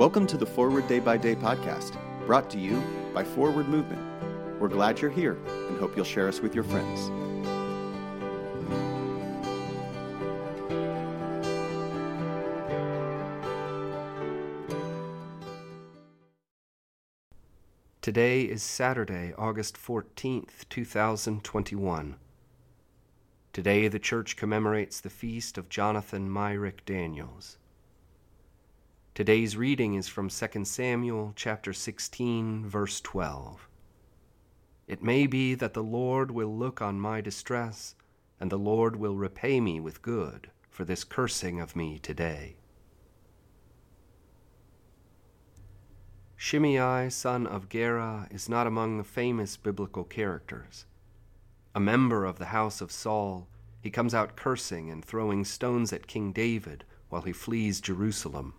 Welcome to the Forward Day by Day podcast, brought to you by Forward Movement. We're glad you're here and hope you'll share us with your friends. Today is Saturday, August 14th, 2021. Today the church commemorates the feast of Jonathan Myrick Daniels. Today's reading is from 2 Samuel chapter 16, verse 12. It may be that the Lord will look on my distress, and the Lord will repay me with good for this cursing of me today. Shimei, son of Gera, is not among the famous biblical characters. A member of the house of Saul, he comes out cursing and throwing stones at King David while he flees Jerusalem.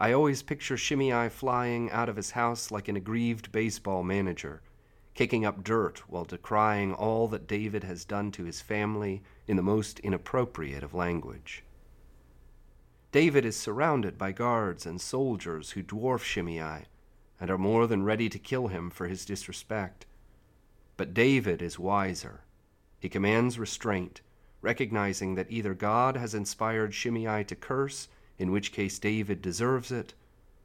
I always picture Shimei flying out of his house like an aggrieved baseball manager, kicking up dirt while decrying all that David has done to his family in the most inappropriate of language. David is surrounded by guards and soldiers who dwarf Shimei and are more than ready to kill him for his disrespect. But David is wiser. He commands restraint, recognizing that either God has inspired Shimei to curse, in which case David deserves it,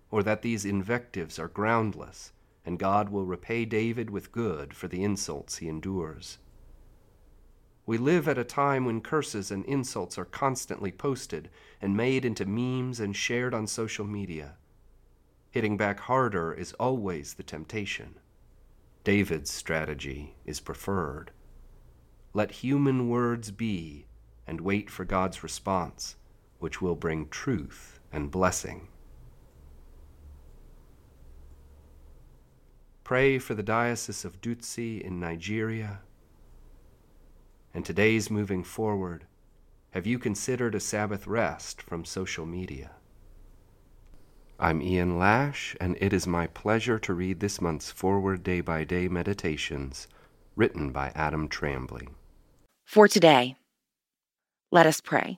or that these invectives are groundless, and God will repay David with good for the insults he endures. We live at a time when curses and insults are constantly posted and made into memes and shared on social media. Hitting back harder is always the temptation. David's strategy is preferred. Let human words be and wait for God's response, which will bring truth and blessing. Pray for the Diocese of Dutsi in Nigeria. And today's moving forward, have you considered a Sabbath rest from social media? I'm Ian Lasch, and it is my pleasure to read this month's Forward Day by Day Meditations, written by Adam Trambley. For today, let us pray.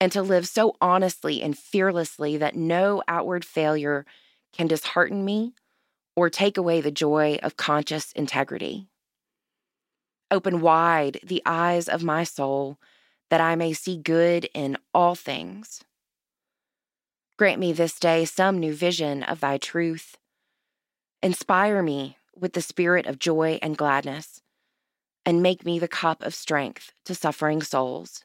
and to live so honestly and fearlessly that no outward failure can dishearten me or take away the joy of conscious integrity. Open wide the eyes of my soul that I may see good in all things. Grant me this day some new vision of thy truth. Inspire me with the spirit of joy and gladness, and make me the cup of strength to suffering souls.